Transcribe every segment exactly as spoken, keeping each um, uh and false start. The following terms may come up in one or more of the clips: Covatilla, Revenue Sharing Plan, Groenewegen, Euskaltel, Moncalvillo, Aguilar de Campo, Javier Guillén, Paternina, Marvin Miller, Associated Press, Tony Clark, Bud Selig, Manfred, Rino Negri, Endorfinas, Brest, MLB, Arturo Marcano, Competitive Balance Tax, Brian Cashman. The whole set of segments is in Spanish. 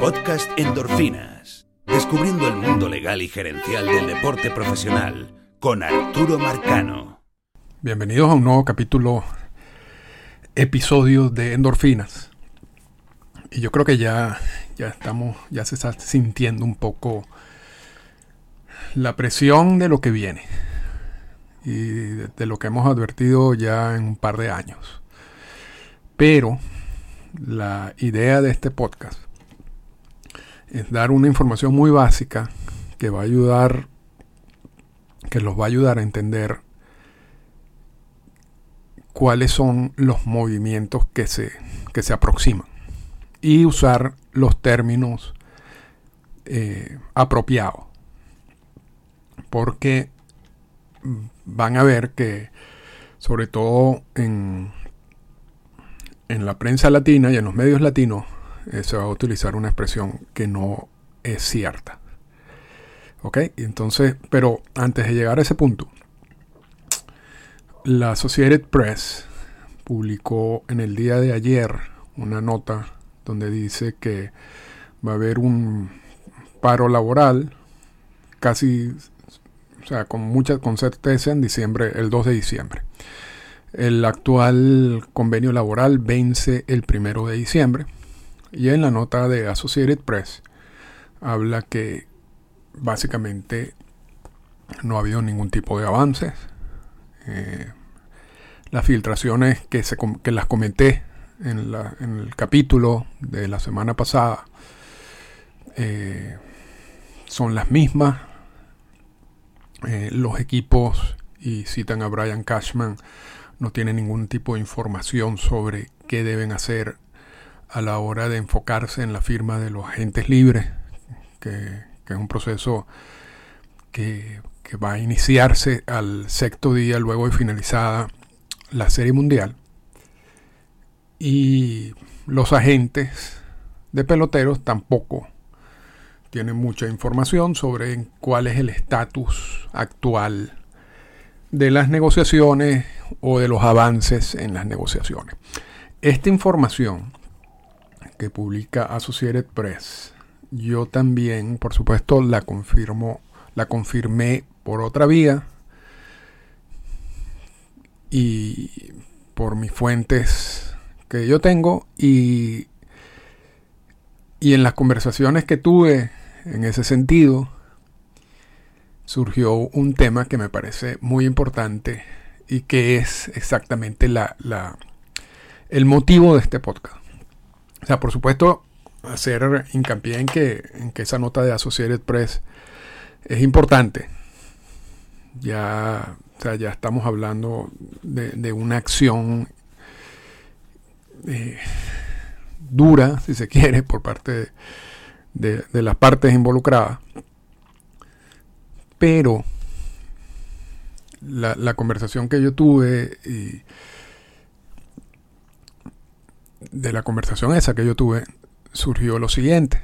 Podcast Endorfinas. Descubriendo el mundo legal y gerencial del deporte profesional con Arturo Marcano. Bienvenidos a un nuevo capítulo, episodio de Endorfinas. Y yo creo que ya, ya estamos, ya se está sintiendo un poco la presión de lo que viene y de, de lo que hemos advertido ya en un par de años. Pero la idea de este podcast es dar una información muy básica que va a ayudar, que los va a ayudar a entender cuáles son los movimientos que se, que se aproximan y usar los términos eh, apropiados, porque van a ver que sobre todo en, en la prensa latina y en los medios latinos eh, se va a utilizar una expresión que no es cierta. ¿Ok? Entonces, pero antes de llegar a ese punto, la Associated Press publicó en el día de ayer una nota donde dice que va a haber un paro laboral casi, o sea, con mucha con certeza en diciembre, el dos de diciembre. El actual convenio laboral vence el primero de diciembre. Y en la nota de Associated Press habla que básicamente no ha habido ningún tipo de avances. Eh, las filtraciones que, se, que las comenté en, la, en el capítulo de la semana pasada eh, son las mismas. Eh, los equipos, y citan a Brian Cashman, no tienen ningún tipo de información sobre qué deben hacer a la hora de enfocarse en la firma de los agentes libres, que, que es un proceso que, que va a iniciarse al sexto día luego de finalizada la Serie Mundial. Y los agentes de peloteros tampoco tienen mucha información sobre cuál es el estatus actual de las negociaciones o de los avances en las negociaciones. Esta información que publica Associated Press, yo también, por supuesto, la confirmo, la confirmé por otra vía y por mis fuentes que yo tengo y, y en las conversaciones que tuve en ese sentido, surgió un tema que me parece muy importante y que es exactamente la, la, el motivo de este podcast. O sea, por supuesto, hacer hincapié en que, en que esa nota de Associated Press es importante. Ya, o sea, ya estamos hablando de, de una acción eh, dura, si se quiere, por parte de, de, de las partes involucradas. Pero la, la conversación que yo tuve, y de la conversación esa que yo tuve, surgió lo siguiente.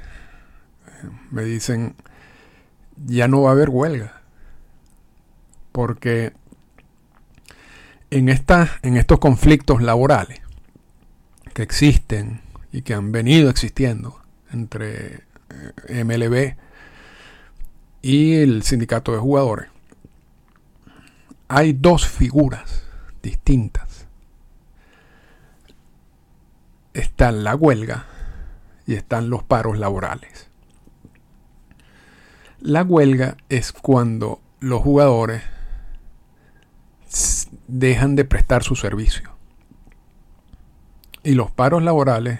Me dicen, ya no va a haber huelga, porque en, esta, en estos conflictos laborales que existen y que han venido existiendo entre M L B y el sindicato de jugadores, hay dos figuras distintas. Están la huelga y están los paros laborales. La huelga es cuando los jugadores dejan de prestar su servicio. Y los paros laborales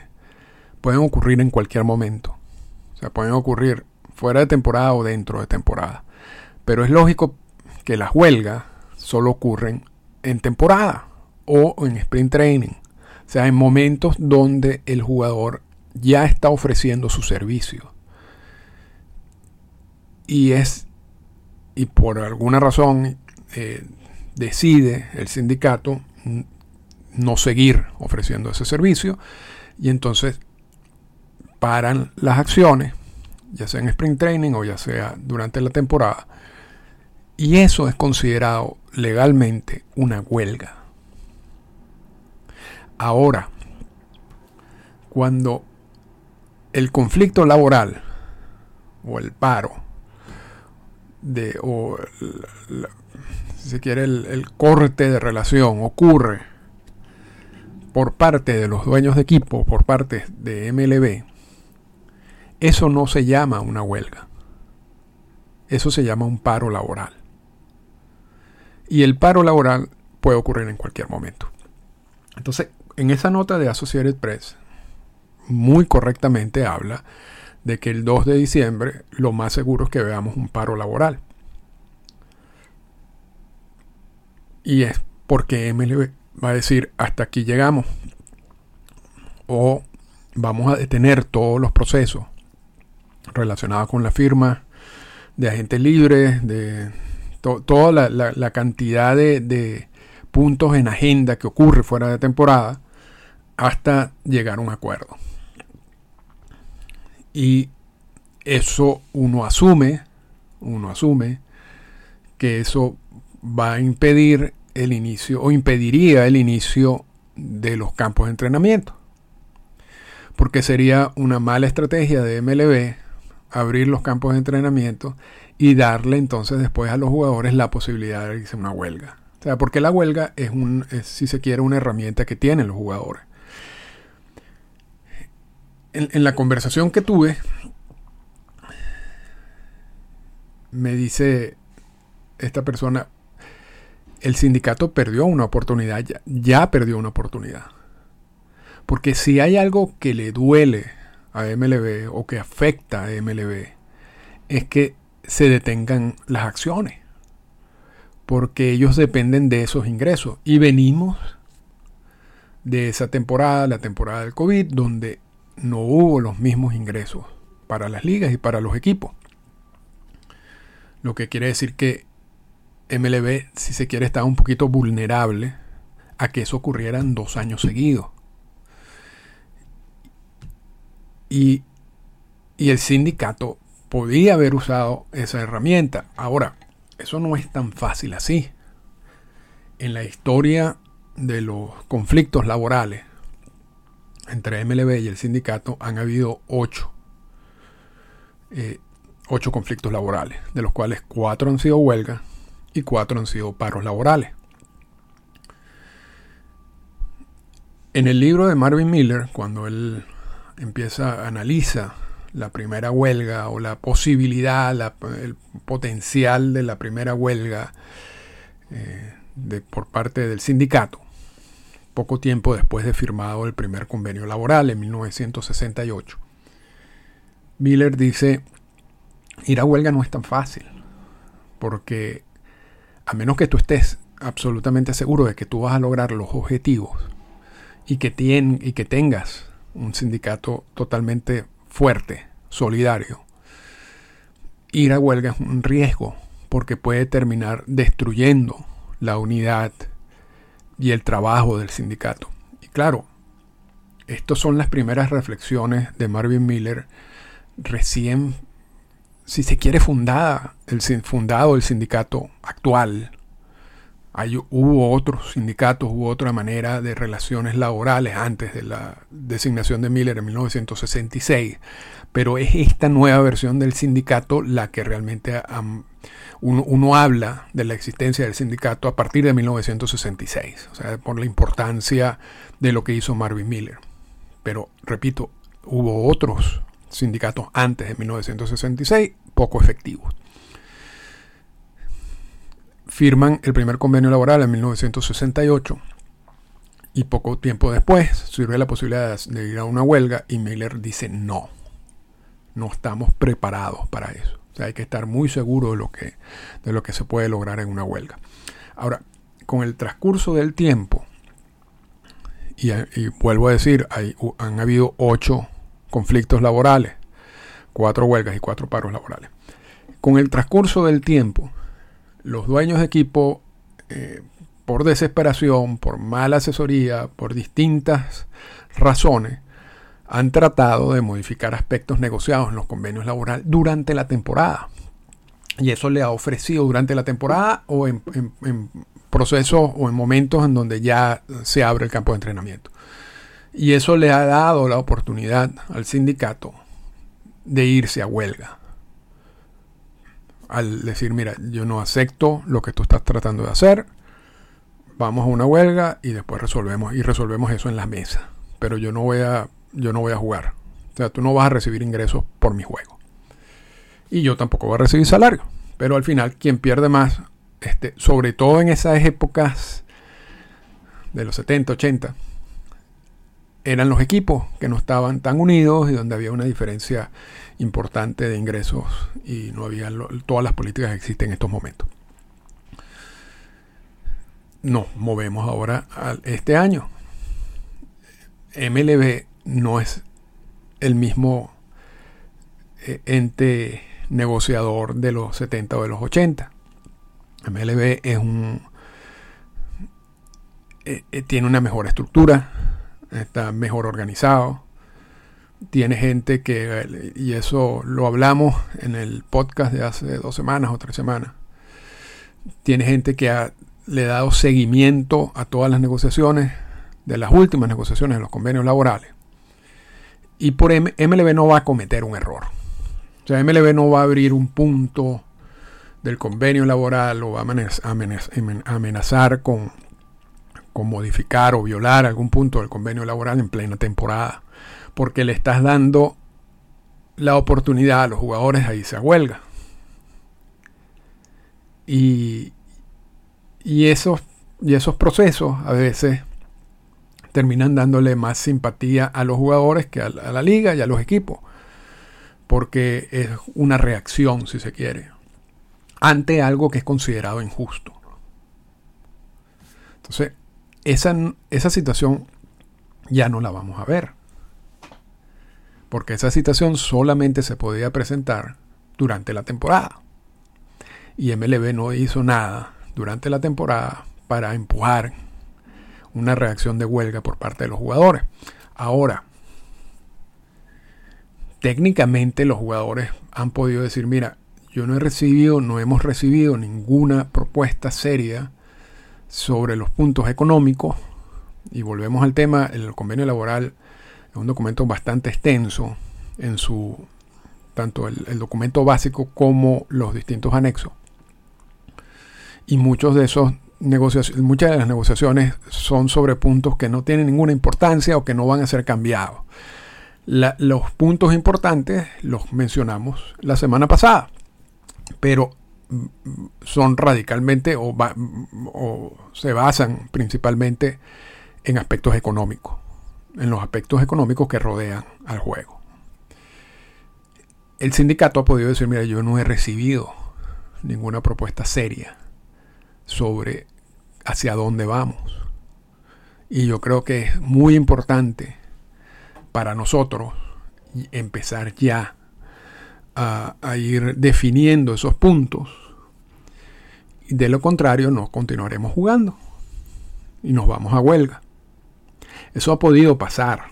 pueden ocurrir en cualquier momento. O sea, pueden ocurrir fuera de temporada o dentro de temporada. Pero es lógico que las huelgas solo ocurren en temporada o en sprint training. O sea, en momentos donde el jugador ya está ofreciendo su servicio. Y es, y por alguna razón eh, decide el sindicato no seguir ofreciendo ese servicio. Y entonces paran las acciones, ya sea en sprint training o ya sea durante la temporada. Y eso es considerado legalmente una huelga. Ahora, cuando el conflicto laboral o el paro de, o el, la, si se quiere el, el corte de relación ocurre por parte de los dueños de equipo, por parte de M L B, eso no se llama una huelga, eso se llama un paro laboral, y el paro laboral puede ocurrir en cualquier momento. Entonces, en esa nota de Associated Press, muy correctamente habla de que el dos de diciembre lo más seguro es que veamos un paro laboral. Y es porque M L B va a decir, hasta aquí llegamos, o vamos a detener todos los procesos relacionados con la firma de agentes libres, de to- toda la, la, la cantidad de, de puntos en agenda que ocurre fuera de temporada, hasta llegar a un acuerdo. Y eso uno asume, uno asume que eso va a impedir el inicio, o impediría el inicio de los campos de entrenamiento. Porque sería una mala estrategia de M L B abrir los campos de entrenamiento y darle entonces después a los jugadores la posibilidad de irse a una huelga. O sea, porque la huelga es, un, es, si se quiere, una herramienta que tienen los jugadores. En, en la conversación que tuve, me dice esta persona, el sindicato perdió una oportunidad, ya, ya perdió una oportunidad. Porque si hay algo que le duele a M L B o que afecta a M L B, es que se detengan las acciones. Porque ellos dependen de esos ingresos. Y venimos de esa temporada, la temporada del COVID, donde no hubo los mismos ingresos para las ligas y para los equipos. Lo que quiere decir que M L B, si se quiere, está un poquito vulnerable a que eso ocurriera en dos años seguidos. Y, y el sindicato podía haber usado esa herramienta. Ahora, eso no es tan fácil así. En la historia de los conflictos laborales entre M L B y el sindicato han habido ocho, eh, ocho conflictos laborales, de los cuales cuatro han sido huelgas y cuatro han sido paros laborales. En el libro de Marvin Miller, cuando él empieza, analiza la primera huelga o la posibilidad, la, el potencial de la primera huelga eh, de, por parte del sindicato, poco tiempo después de firmado el primer convenio laboral en mil novecientos sesenta y ocho. Miller dice, ir a huelga no es tan fácil, porque a menos que tú estés absolutamente seguro de que tú vas a lograr los objetivos y que, tienen, y que tengas un sindicato totalmente fuerte, solidario, ir a huelga es un riesgo, porque puede terminar destruyendo la unidad y el trabajo del sindicato. Y claro, estas son las primeras reflexiones de Marvin Miller, recién, si se quiere, fundada, el, fundado el sindicato actual. Hay, hubo otros sindicatos, hubo otra manera de relaciones laborales antes de la designación de Miller en mil novecientos sesenta y seis, pero es esta nueva versión del sindicato la que realmente um, uno, uno habla de la existencia del sindicato a partir de mil novecientos sesenta y seis, o sea, por la importancia de lo que hizo Marvin Miller. Pero, repito, hubo otros sindicatos antes de mil novecientos sesenta y seis poco efectivos. Firman el primer convenio laboral en mil novecientos sesenta y ocho y poco tiempo después surge la posibilidad de ir a una huelga y Miller dice no, no estamos preparados para eso. O sea, hay que estar muy seguro de lo que, de lo que se puede lograr en una huelga. Ahora, con el transcurso del tiempo, y, y vuelvo a decir, hay, han habido ocho conflictos laborales, cuatro huelgas y cuatro paros laborales. Con el transcurso del tiempo, los dueños de equipo, eh, por desesperación, por mala asesoría, por distintas razones, han tratado de modificar aspectos negociados en los convenios laborales durante la temporada. Y eso le ha ofrecido durante la temporada o en, en, en procesos o en momentos en donde ya se abre el campo de entrenamiento. Y eso le ha dado la oportunidad al sindicato de irse a huelga. Al decir, mira, yo no acepto lo que tú estás tratando de hacer, vamos a una huelga y después resolvemos, y resolvemos eso en la mesa. Pero yo no voy a, yo no voy a jugar. O sea, tú no vas a recibir ingresos por mi juego. Y yo tampoco voy a recibir salario. Pero al final, quien pierde más, este, sobre todo en esas épocas de los setenta, ochenta, eran los equipos que no estaban tan unidos y donde había una diferencia importante de ingresos y no había lo, todas las políticas que existen en estos momentos. Nos movemos ahora a este año. M L B no es el mismo ente negociador de los setenta o de los ochenta. M L B es un eh, tiene una mejor estructura, está mejor organizado, tiene gente que, y eso lo hablamos en el podcast de hace dos semanas o tres semanas, tiene gente que ha, le ha dado seguimiento a todas las negociaciones, de las últimas negociaciones de los convenios laborales, y por M- MLB no va a cometer un error. O sea, M L B no va a abrir un punto del convenio laboral o va a amenazar con, con modificar o violar algún punto del convenio laboral en plena temporada, porque le estás dando la oportunidad a los jugadores a irse a huelga. Y, y, esos, y esos procesos a veces terminan dándole más simpatía a los jugadores que a la, a la liga y a los equipos, porque es una reacción, si se quiere, ante algo que es considerado injusto. Entonces, esa, esa situación ya no la vamos a ver, porque esa situación solamente se podía presentar durante la temporada. Y M L B no hizo nada durante la temporada para empujar una reacción de huelga por parte de los jugadores. Ahora, técnicamente los jugadores han podido decir, mira, yo no he recibido, no hemos recibido ninguna propuesta seria sobre los puntos económicos. Y volvemos al tema, el convenio laboral es un documento bastante extenso en su, tanto el, el documento básico como los distintos anexos. Y muchos de esos negociaciones, muchas de las negociaciones son sobre puntos que no tienen ninguna importancia o que no van a ser cambiados. La, los puntos importantes los mencionamos la semana pasada, pero son radicalmente o, va, o se basan principalmente en aspectos económicos, en los aspectos económicos que rodean al juego. El sindicato ha podido decir, mira, yo no he recibido ninguna propuesta seria sobre hacia dónde vamos. Y yo creo que es muy importante para nosotros empezar ya a, a ir definiendo esos puntos. De lo contrario, no continuaremos jugando y nos vamos a huelga. Eso ha podido pasar,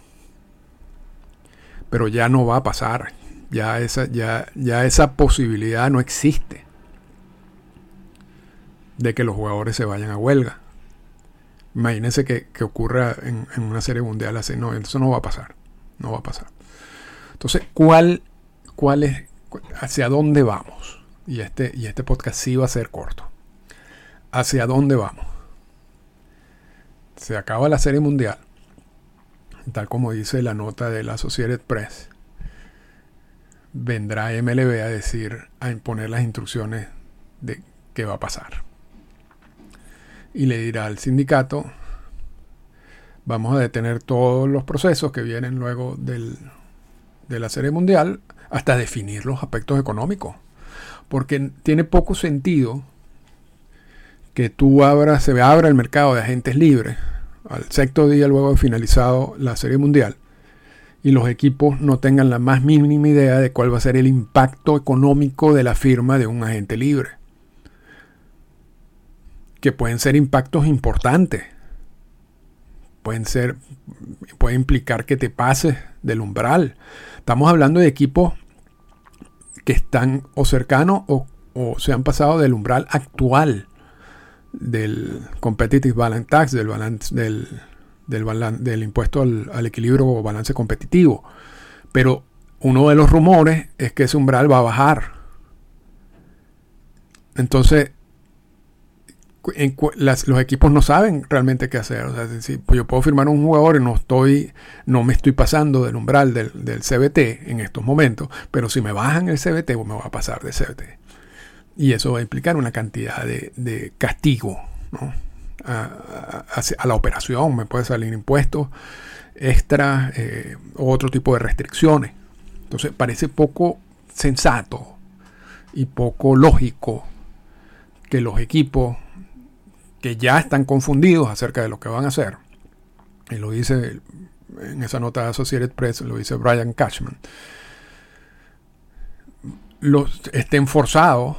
pero ya no va a pasar. Ya esa, ya, ya esa posibilidad no existe de que los jugadores se vayan a huelga. Imagínense que, que ocurra en, en una serie mundial así. No, eso no va a pasar. No va a pasar. Entonces, ¿cuál, cuál es, hacia dónde vamos? Y este, y este podcast sí va a ser corto. ¿Hacia dónde vamos? Se acaba la serie mundial, tal como dice la nota de la Associated Press. Vendrá M L B a decir, a imponer las instrucciones de qué va a pasar. Y le dirá al sindicato, vamos a detener todos los procesos que vienen luego del, de la serie mundial hasta definir los aspectos económicos. Porque tiene poco sentido que tú abras, se abra el mercado de agentes libres al sexto día luego de finalizado la serie mundial y los equipos no tengan la más mínima idea de cuál va a ser el impacto económico de la firma de un agente libre. Que pueden ser impactos importantes. Pueden ser, puede implicar que te pases del umbral. Estamos hablando de equipos que están o cercanos o, o se han pasado del umbral actual del Competitive Balance Tax, del, balance, del, del, balance, del impuesto al, al equilibrio o balance competitivo. Pero uno de los rumores es que ese umbral va a bajar. Entonces, en, las, los equipos no saben realmente qué hacer. O sea, si, pues yo puedo firmar a un jugador y no, estoy, no me estoy pasando del umbral del, del C B T en estos momentos, pero si me bajan el C B T, pues me va a pasar del C B T. Y eso va a implicar una cantidad de, de castigo, ¿no? A, a, a la operación, me puede salir impuestos extra eh, o otro tipo de restricciones. Entonces parece poco sensato y poco lógico que los equipos que ya están confundidos acerca de lo que van a hacer, y lo dice en esa nota de Associated Press, lo dice Brian Cashman, los estén forzados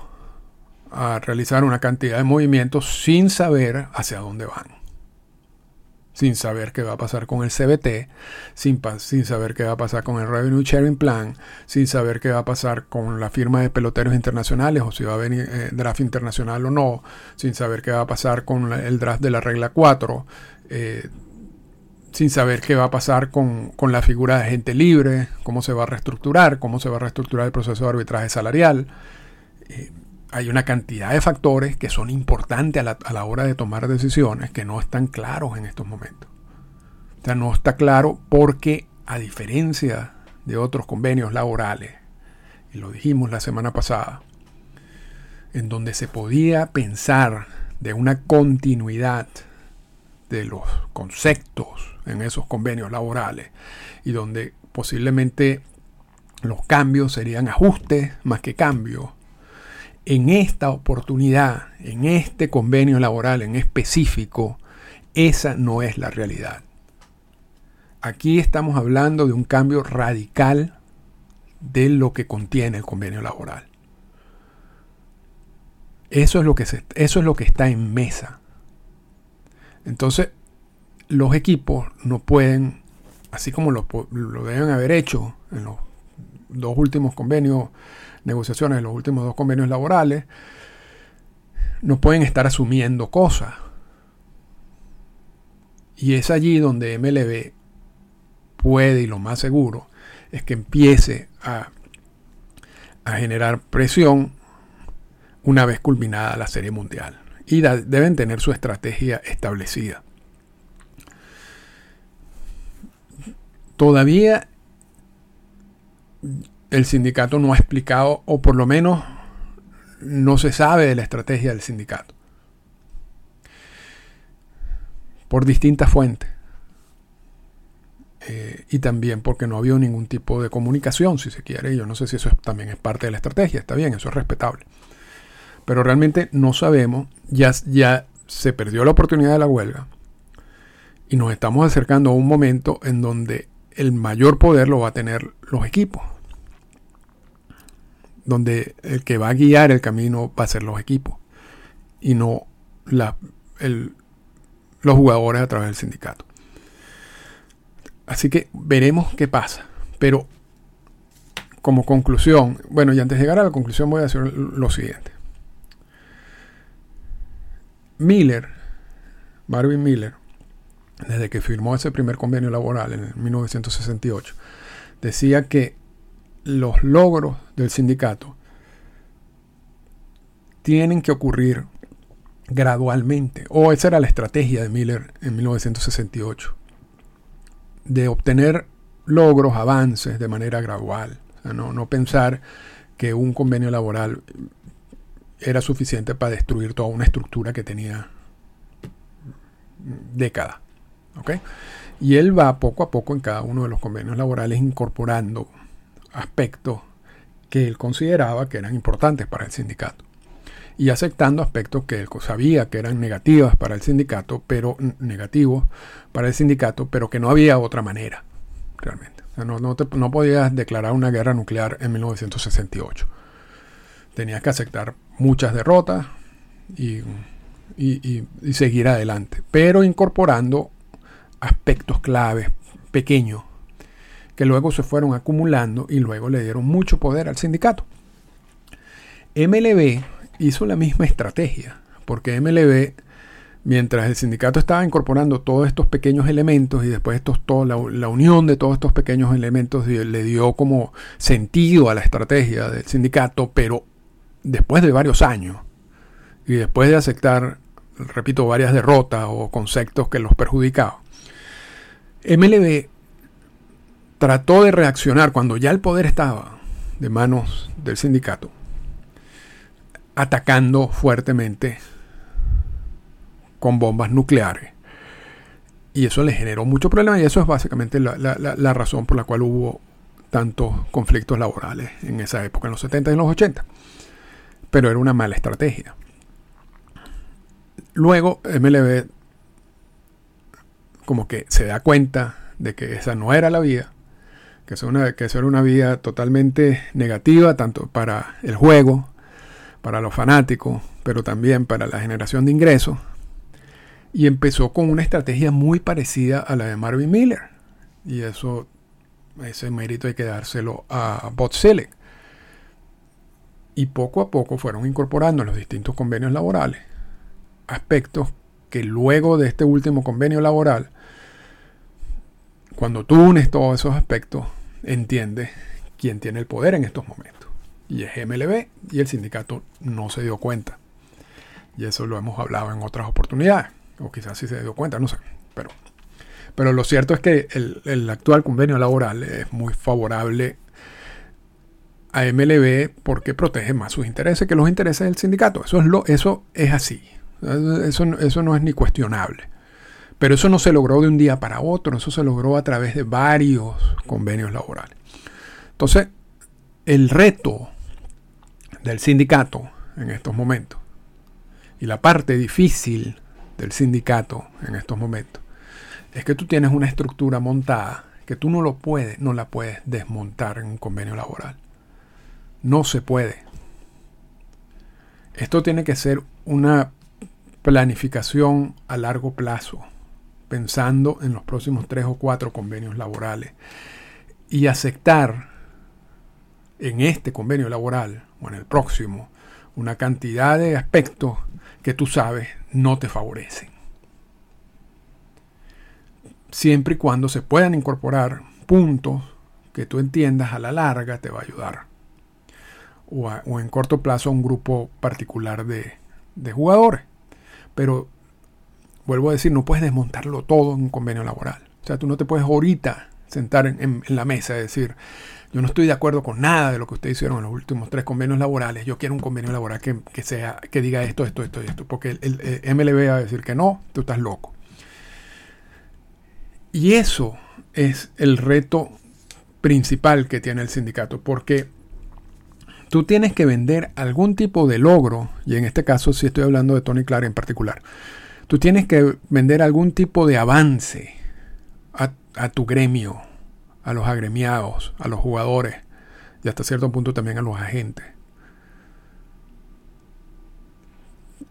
a realizar una cantidad de movimientos sin saber hacia dónde van, sin saber qué va a pasar con el C B T, sin, pa- sin saber qué va a pasar con el Revenue Sharing Plan, sin saber qué va a pasar con la firma de peloteros internacionales, o si va a venir eh, draft internacional o no, sin saber qué va a pasar con la, el draft de la regla cuatro, eh, sin saber qué va a pasar con, con la figura de agente libre, cómo se va a reestructurar, cómo se va a reestructurar el proceso de arbitraje salarial. Eh, Hay una cantidad de factores que son importantes a la, a la hora de tomar decisiones que no están claros en estos momentos. O sea, no está claro porque, a diferencia de otros convenios laborales, y lo dijimos la semana pasada, en donde se podía pensar de una continuidad de los conceptos en esos convenios laborales y donde posiblemente los cambios serían ajustes más que cambios, en esta oportunidad, en este convenio laboral en específico, esa no es la realidad. Aquí estamos hablando de un cambio radical de lo que contiene el convenio laboral. Eso es lo que se, eso es lo que está en mesa. Entonces, los equipos no pueden, así como lo, lo deben haber hecho en los dos últimos convenios, negociaciones de los últimos dos convenios laborales, no pueden estar asumiendo cosas. Y es allí donde M L B puede, y lo más seguro, es que empiece a, a generar presión una vez culminada la Serie Mundial. Y da, deben tener su estrategia establecida. Todavía el sindicato no ha explicado, o por lo menos no se sabe de la estrategia del sindicato, por distintas fuentes. Eh, y también porque no ha habido ningún tipo de comunicación, si se quiere. Yo no sé si eso es, también es parte de la estrategia. Está bien, eso es respetable. Pero realmente no sabemos. Ya, ya se perdió la oportunidad de la huelga. Y nos estamos acercando a un momento en donde el mayor poder lo va a tener los equipos, donde el que va a guiar el camino va a ser los equipos y no la, el, los jugadores a través del sindicato. Así que veremos qué pasa. Pero como conclusión, bueno, y antes de llegar a la conclusión voy a decir lo siguiente. Miller, Marvin Miller, desde que firmó ese primer convenio laboral en mil novecientos sesenta y ocho, decía que los logros del sindicato tienen que ocurrir gradualmente. O esa era la estrategia de Miller en mil novecientos sesenta y ocho. De obtener logros, avances de manera gradual. O sea, no, no pensar que un convenio laboral era suficiente para destruir toda una estructura que tenía décadas. ¿Okay? Y él va poco a poco en cada uno de los convenios laborales incorporando aspectos que él consideraba que eran importantes para el sindicato y aceptando aspectos que él sabía que eran negativas para el sindicato, pero negativos para el sindicato, pero que no había otra manera realmente. O sea, no, no, te, no podías declarar una guerra nuclear en mil novecientos sesenta y ocho. Tenías que aceptar muchas derrotas y, y, y, y seguir adelante, pero incorporando aspectos claves pequeños que luego se fueron acumulando y luego le dieron mucho poder al sindicato. M L B hizo la misma estrategia, porque M L B Mientras el sindicato estaba incorporando todos estos pequeños elementos y después estos, todo, la, la unión de todos estos pequeños elementos le dio como sentido a la estrategia del sindicato, pero después de varios años y después de aceptar, repito, varias derrotas o conceptos que los perjudicaban, M L B trató de reaccionar cuando ya el poder estaba de manos del sindicato, atacando fuertemente con bombas nucleares, y eso le generó mucho problema, y eso es básicamente la, la, la razón por la cual hubo tantos conflictos laborales en esa época, en los setenta y en los ochenta. Pero era una mala estrategia. Luego M L B como que se da cuenta de que esa no era la vía, que eso, una, que eso era una vía totalmente negativa, tanto para el juego, para los fanáticos, pero también para la generación de ingresos. Y empezó con una estrategia muy parecida a la de Marvin Miller. Y eso, ese mérito hay que dárselo a Bud Selig. Y poco a poco fueron incorporando en los distintos convenios laborales aspectos que luego de este último convenio laboral, cuando tú unes todos esos aspectos, entiendes quién tiene el poder en estos momentos. Y es M L B, y el sindicato no se dio cuenta. Y eso lo hemos hablado en otras oportunidades. O quizás sí se dio cuenta, no sé. Pero, pero lo cierto es que el, el actual convenio laboral es muy favorable a M L B porque protege más sus intereses que los intereses del sindicato. Eso es, lo, eso es así. Eso, eso no es ni cuestionable. Pero eso no se logró de un día para otro. Eso se logró a través de varios convenios laborales. Entonces, el reto del sindicato en estos momentos y la parte difícil del sindicato en estos momentos es que tú tienes una estructura montada que tú no lo puedes, no la puedes desmontar en un convenio laboral. No se puede. Esto tiene que ser una planificación a largo plazo, pensando en los próximos tres o cuatro convenios laborales, y aceptar en este convenio laboral o en el próximo una cantidad de aspectos que tú sabes no te favorecen. Siempre y cuando se puedan incorporar puntos que tú entiendas a la larga te va a ayudar. O, a, o en corto plazo a un grupo particular de, de jugadores. Pero, vuelvo a decir, no puedes desmontarlo todo en un convenio laboral. O sea, tú no te puedes ahorita sentar en, en, en la mesa y decir: yo no estoy de acuerdo con nada de lo que ustedes hicieron en los últimos tres convenios laborales. Yo quiero un convenio laboral que, que, sea, que diga esto, esto, esto y esto. Porque el, el M L B va a decir que no, tú estás loco. Y eso es el reto principal que tiene el sindicato. Porque tú tienes que vender algún tipo de logro. Y en este caso sí estoy hablando de Tony Clark en particular. Tú tienes que vender algún tipo de avance a, a tu gremio, a los agremiados, a los jugadores y hasta cierto punto también a los agentes.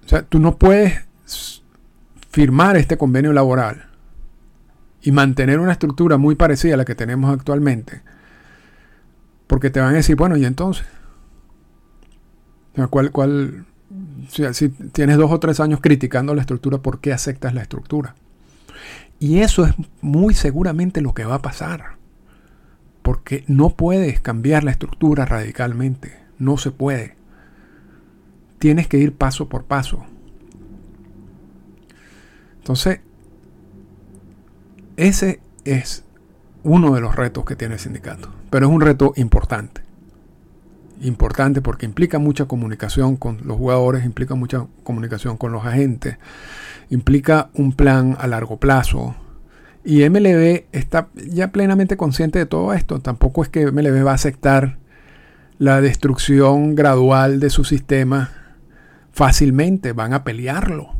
O sea, tú no puedes firmar este convenio laboral y mantener una estructura muy parecida a la que tenemos actualmente, porque te van a decir: bueno, ¿y entonces? ¿Cuál, cuál, si, si tienes dos o tres años criticando la estructura, ¿por qué aceptas la estructura? Y eso es muy seguramente lo que va a pasar. Porque no puedes cambiar la estructura radicalmente. No se puede. Tienes que ir paso por paso. Entonces, ese es uno de los retos que tiene el sindicato. Pero es un reto importante. Importante porque implica mucha comunicación con los jugadores, implica mucha comunicación con los agentes, implica un plan a largo plazo. Y M L B está ya plenamente consciente de todo esto. Tampoco es que M L B va a aceptar la destrucción gradual de su sistema fácilmente. Van a pelearlo.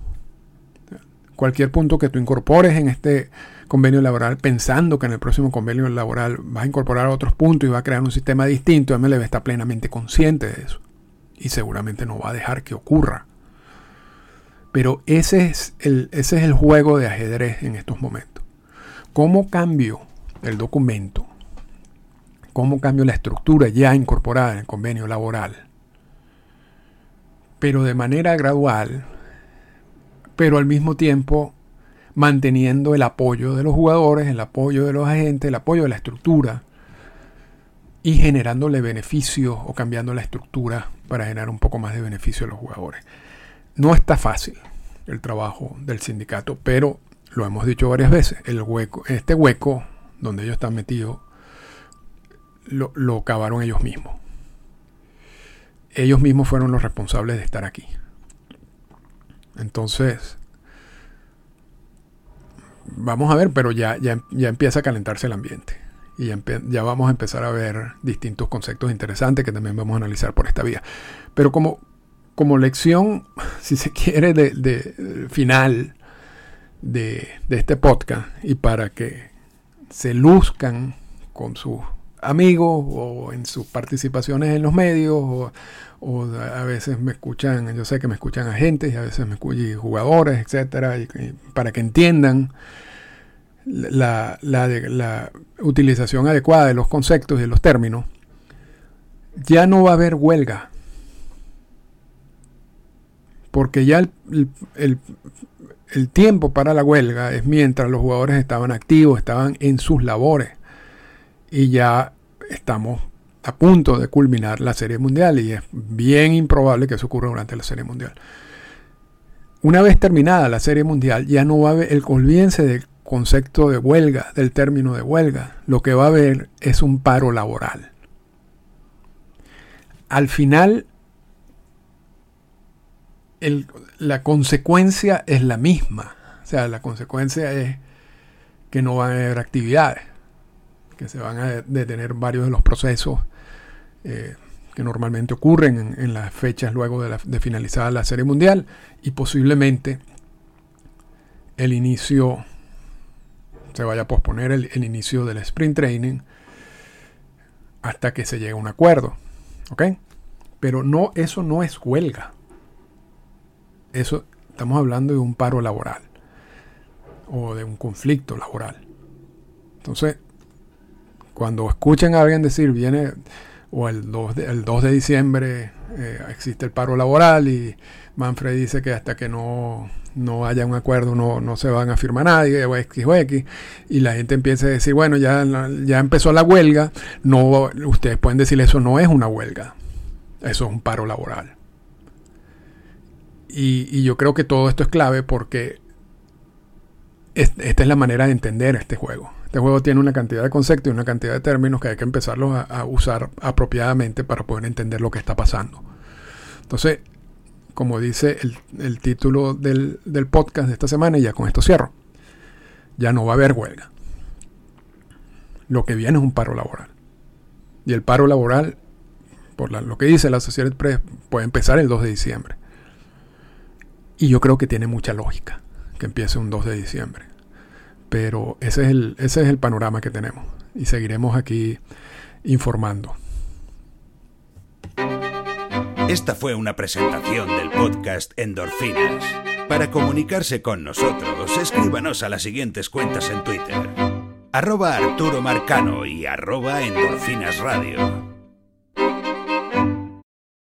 Cualquier punto que tú incorpores en este convenio laboral, pensando que en el próximo convenio laboral vas a incorporar otros puntos y va a crear un sistema distinto, M L B está plenamente consciente de eso. Y seguramente no va a dejar que ocurra. Pero ese es el, ese es el juego de ajedrez en estos momentos. ¿Cómo cambio el documento? ¿Cómo cambio la estructura ya incorporada en el convenio laboral? Pero de manera gradual, pero al mismo tiempo manteniendo el apoyo de los jugadores, el apoyo de los agentes, el apoyo de la estructura y generándole beneficios o cambiando la estructura para generar un poco más de beneficio a los jugadores. No está fácil el trabajo del sindicato, pero lo hemos dicho varias veces, el hueco, este hueco donde ellos están metidos lo, lo cavaron ellos mismos. Ellos mismos fueron los responsables de estar aquí. Entonces, vamos a ver, pero ya, ya, ya empieza a calentarse el ambiente. Y ya, ya vamos a empezar a ver distintos conceptos interesantes que también vamos a analizar por esta vía. Pero como, como lección, si se quiere, de, de final de, de este podcast, y para que se luzcan con sus amigos o en sus participaciones en los medios, o, o a veces me escuchan, yo sé que me escuchan agentes y a veces me escuchan jugadores, etcétera, y, y para que entiendan La, la, la utilización adecuada de los conceptos y de los términos, ya no va a haber huelga, porque ya el, el, el tiempo para la huelga es mientras los jugadores estaban activos, estaban en sus labores, y ya estamos a punto de culminar la Serie Mundial y es bien improbable que eso ocurra durante la Serie Mundial. Una vez terminada la Serie Mundial, ya no va a haber el olvídense del concepto de huelga, del término de huelga. Lo que va a haber es un paro laboral. Al final, el, la consecuencia es la misma. O sea, la consecuencia es que no van a haber actividades, que se van a detener varios de los procesos eh, que normalmente ocurren en, en las fechas luego de, la, de finalizada la Serie Mundial, y posiblemente el inicio... se vaya a posponer el, el inicio del sprint training hasta que se llegue a un acuerdo, ¿ok? Pero no, eso no es huelga. Eso estamos hablando de un paro laboral o de un conflicto laboral. Entonces, cuando escuchen a alguien decir viene o el dos de, el dos de diciembre eh, existe el paro laboral y Manfred dice que hasta que no no haya un acuerdo, no, no se van a firmar nadie, o X o X, y la gente empieza a decir, bueno, ya, ya empezó la huelga, no, ustedes pueden decir, eso no es una huelga, eso es un paro laboral. Y, y yo creo que todo esto es clave porque es, esta es la manera de entender este juego. Este juego tiene una cantidad de conceptos y una cantidad de términos que hay que empezarlos a, a usar apropiadamente para poder entender lo que está pasando. Entonces, como dice el, el título del, del podcast de esta semana, y ya con esto cierro, ya no va a haber huelga. Lo que viene es un paro laboral. Y el paro laboral, por la, lo que dice la Associated Press, puede empezar el dos de diciembre. Y yo creo que tiene mucha lógica que empiece un dos de diciembre. Pero ese es el, ese es el panorama que tenemos. Y seguiremos aquí informando. Esta fue una presentación del podcast Endorfinas. Para comunicarse con nosotros, escríbanos a las siguientes cuentas en Twitter. Arroba Arturo Marcano y arroba Endorfinas Radio.